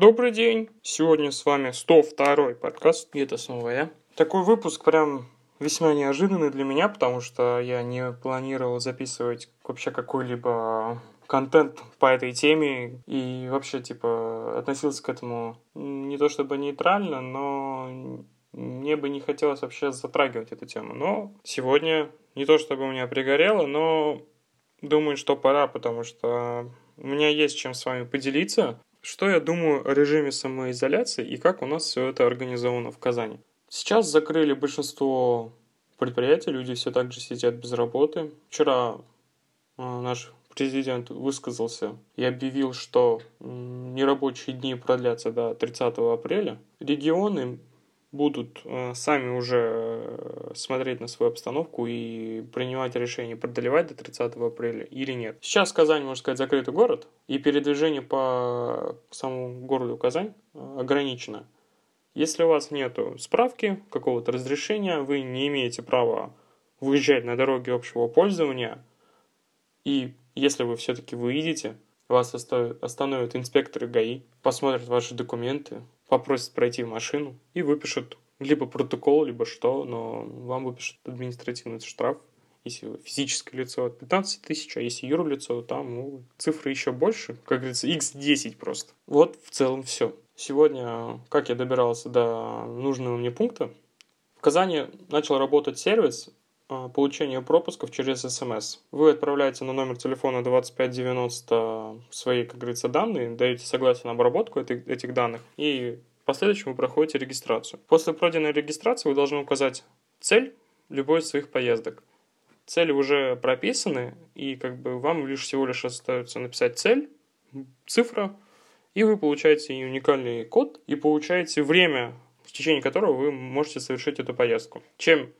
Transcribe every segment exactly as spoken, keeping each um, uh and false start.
Добрый день! Сегодня с вами сто второй подкаст, и это снова я. Такой выпуск прям весьма неожиданный для меня, потому что я не планировал записывать вообще какой-либо контент по этой теме и вообще, типа, относился к этому не то чтобы нейтрально, но мне бы не хотелось вообще затрагивать эту тему. Но сегодня не то чтобы у меня пригорело, но думаю, что пора, потому что у меня есть чем с вами поделиться. Что я думаю о режиме самоизоляции и как у нас все это организовано в Казани. Сейчас закрыли большинство предприятий, люди все так же сидят без работы. Вчера наш президент высказался и объявил, что нерабочие дни продлятся до тридцатого апреля. Регионы будут сами уже смотреть на свою обстановку и принимать решение, продлевать до тридцатого апреля или нет. Сейчас Казань, можно сказать, закрытый город, и передвижение по самому городу Казань ограничено. Если у вас нет справки, какого-то разрешения, вы не имеете права выезжать на дороги общего пользования, и если вы все-таки выедете, вас остановят инспекторы ГАИ, посмотрят ваши документы, попросят пройти в машину и выпишут либо протокол, либо что, но вам выпишут административный штраф. Если вы физическое лицо, от пятнадцати тысяч, а если юрлицо, там ну, цифры еще больше, как говорится, икс десять просто. Вот в целом все. Сегодня, как я добирался до нужного мне пункта, в Казани начал работать сервис получения пропусков через эс эм эс. Вы отправляете на номер телефона двадцать пять девяносто свои, как говорится, данные, даете согласие на обработку этих, этих данных, и в последующем вы проходите регистрацию. После пройденной регистрации вы должны указать цель любой из своих поездок. Цели уже прописаны, и как бы вам лишь всего лишь остается написать цель, цифра, и вы получаете уникальный код, и получаете время, в течение которого вы можете совершить эту поездку. Чем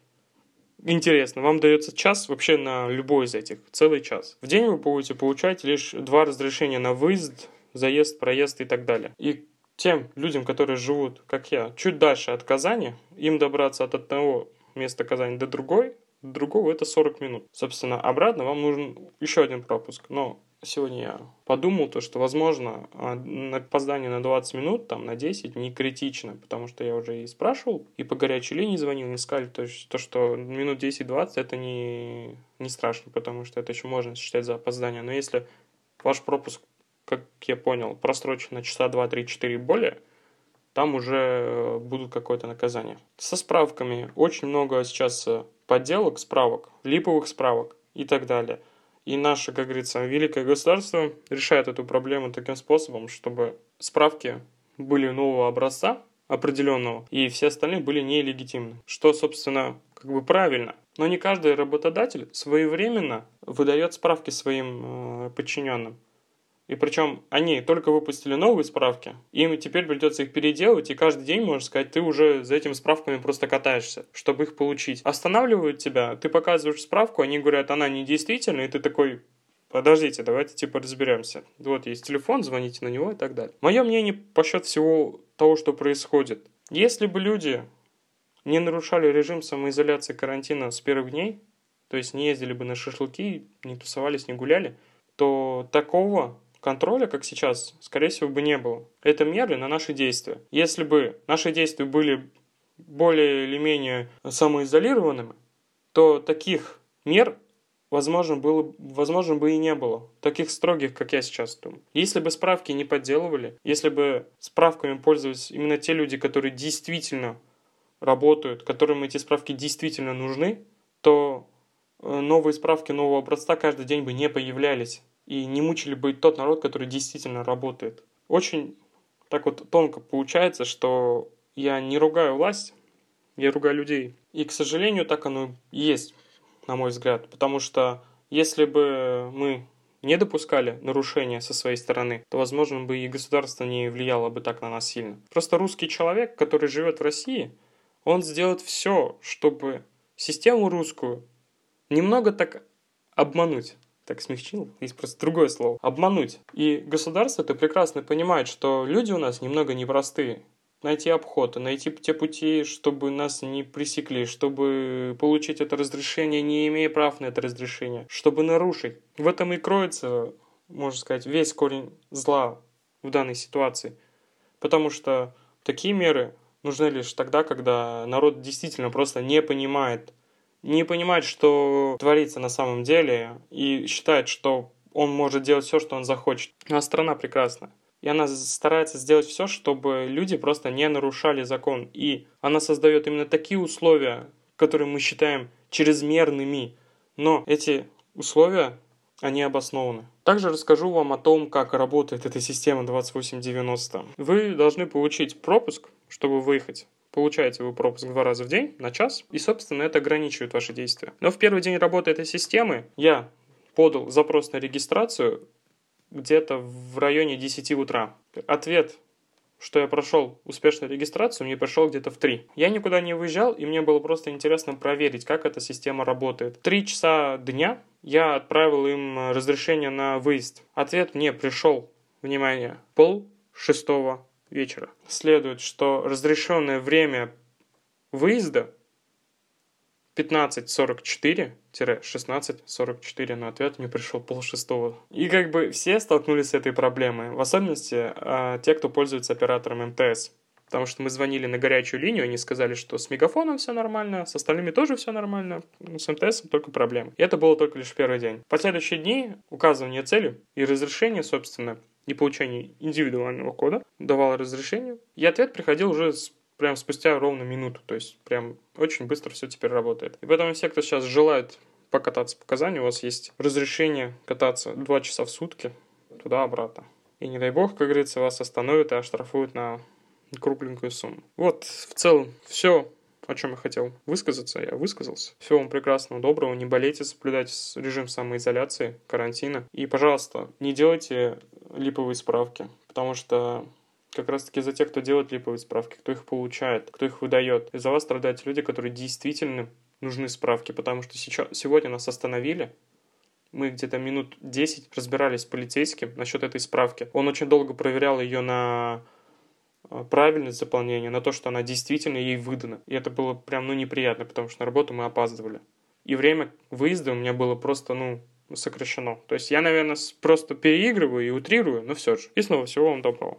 интересно, вам дается час вообще на любой из этих, целый час. В день вы будете получать лишь два разрешения на выезд, заезд, проезд и так далее. И тем людям, которые живут, как я, чуть дальше от Казани, им добраться от одного места Казани до другой, до другого это сорок минут. Собственно, обратно вам нужен еще один пропуск. Но сегодня я подумал, то, что, возможно, опоздание на двадцать минут, там, на десять, не критично, потому что я уже и спрашивал, и по горячей линии звонил, мне сказали, то, что минут десять-двадцать это не, не страшно, потому что это еще можно считать за опоздание. Но если ваш пропуск, как я понял, просрочен на часа два, три, четыре и более, там уже будут какое-то наказание. Со справками очень много сейчас подделок, справок, липовых справок и так далее. И наше, как говорится, великое государство решает эту проблему таким способом, чтобы справки были нового образца определенного, и все остальные были нелегитимны, что, собственно, как бы правильно. Но не каждый работодатель своевременно выдает справки своим э, подчиненным. И причем они только выпустили новые справки, им теперь придется их переделывать, и каждый день, можно сказать, ты уже за этими справками просто катаешься, чтобы их получить. Останавливают тебя, ты показываешь справку, они говорят, она недействительна, и ты такой, подождите, давайте типа разберемся. Вот есть телефон, звоните на него и так далее. Мое мнение по счету всего того, что происходит. Если бы люди не нарушали режим самоизоляции карантина с первых дней, то есть не ездили бы на шашлыки, не тусовались, не гуляли, то такого контроля, как сейчас, скорее всего, бы не было. Это меры на наши действия. Если бы наши действия были более или менее самоизолированными, то таких мер, возможно, было, возможно, бы и не было. Таких строгих, как я сейчас думаю. Если бы справки не подделывали, если бы справками пользовались именно те люди, которые действительно работают, которым эти справки действительно нужны, то новые справки нового образца каждый день бы не появлялись. И не мучили бы тот народ, который действительно работает. Очень так вот тонко получается, что я не ругаю власть, я ругаю людей. И, к сожалению, так оно и есть, на мой взгляд. Потому что если бы мы не допускали нарушения со своей стороны, то, возможно, бы и государство не влияло бы так на нас сильно. Просто русский человек, который живет в России, он сделает все, чтобы систему русскую немного так обмануть. Так смягчил, есть просто другое слово. Обмануть. И государство это прекрасно понимает, что люди у нас немного непростые. Найти обходы, найти те пути, чтобы нас не пресекли, чтобы получить это разрешение, не имея прав на это разрешение, чтобы нарушить. В этом и кроется, можно сказать, весь корень зла в данной ситуации. Потому что такие меры нужны лишь тогда, когда народ действительно просто не понимает, не понимает, что творится на самом деле, и считает, что он может делать все, что он захочет. У нас страна прекрасна. И она старается сделать все, чтобы люди просто не нарушали закон. И она создает именно такие условия, которые мы считаем чрезмерными. Но эти условия, они обоснованы. Также расскажу вам о том, как работает эта система двадцать восемь девяносто. Вы должны получить пропуск, чтобы выехать. Получаете вы пропуск два раза в день, на час. И, собственно, это ограничивает ваши действия. Но в первый день работы этой системы я подал запрос на регистрацию где-то в районе десяти утра. Ответ, что я прошел успешную регистрацию, мне пришел где-то в три. Я никуда не выезжал, и мне было просто интересно проверить, как эта система работает. В три часа дня я отправил им разрешение на выезд. Ответ мне пришел, внимание, пол шестого вечера. Следует, что разрешенное время выезда пятнадцать сорок четыре — шестнадцать сорок четыре, но ответ мне пришел пол шестого. И как бы все столкнулись с этой проблемой, в особенности а, те, кто пользуется оператором эм тэ эс. Потому что мы звонили на горячую линию, они сказали, что с мегафоном все нормально, с остальными тоже все нормально, но с эм тэ эсом только проблемы. И это было только лишь в первый день. В последующие дни указывание цели и разрешение, собственно, и получение индивидуального кода давало разрешение. И ответ приходил уже с прям спустя ровно минуту, то есть прям очень быстро все теперь работает. И поэтому все, кто сейчас желает покататься по Казани, у вас есть разрешение кататься два часа в сутки туда-обратно. И не дай бог, как говорится, вас остановят и оштрафуют на кругленькую сумму. Вот, в целом, все, о чем я хотел высказаться, я высказался. Всего вам прекрасного, доброго, не болейте, соблюдайте режим самоизоляции, карантина. И, пожалуйста, не делайте липовые справки, потому что как раз-таки за тех, кто делает липовые справки, кто их получает, кто их выдает. Из-за вас страдают люди, которые действительно нужны справки, потому что сейчас, сегодня нас остановили, мы где-то минут десять разбирались с полицейским насчет этой справки. Он очень долго проверял ее на правильность заполнения, на то, что она действительно ей выдана. И это было прям, ну, неприятно, потому что на работу мы опаздывали. И время выезда у меня было просто, ну, сокращено. То есть я, наверное, просто переигрываю и утрирую, но все же. И снова всего вам доброго.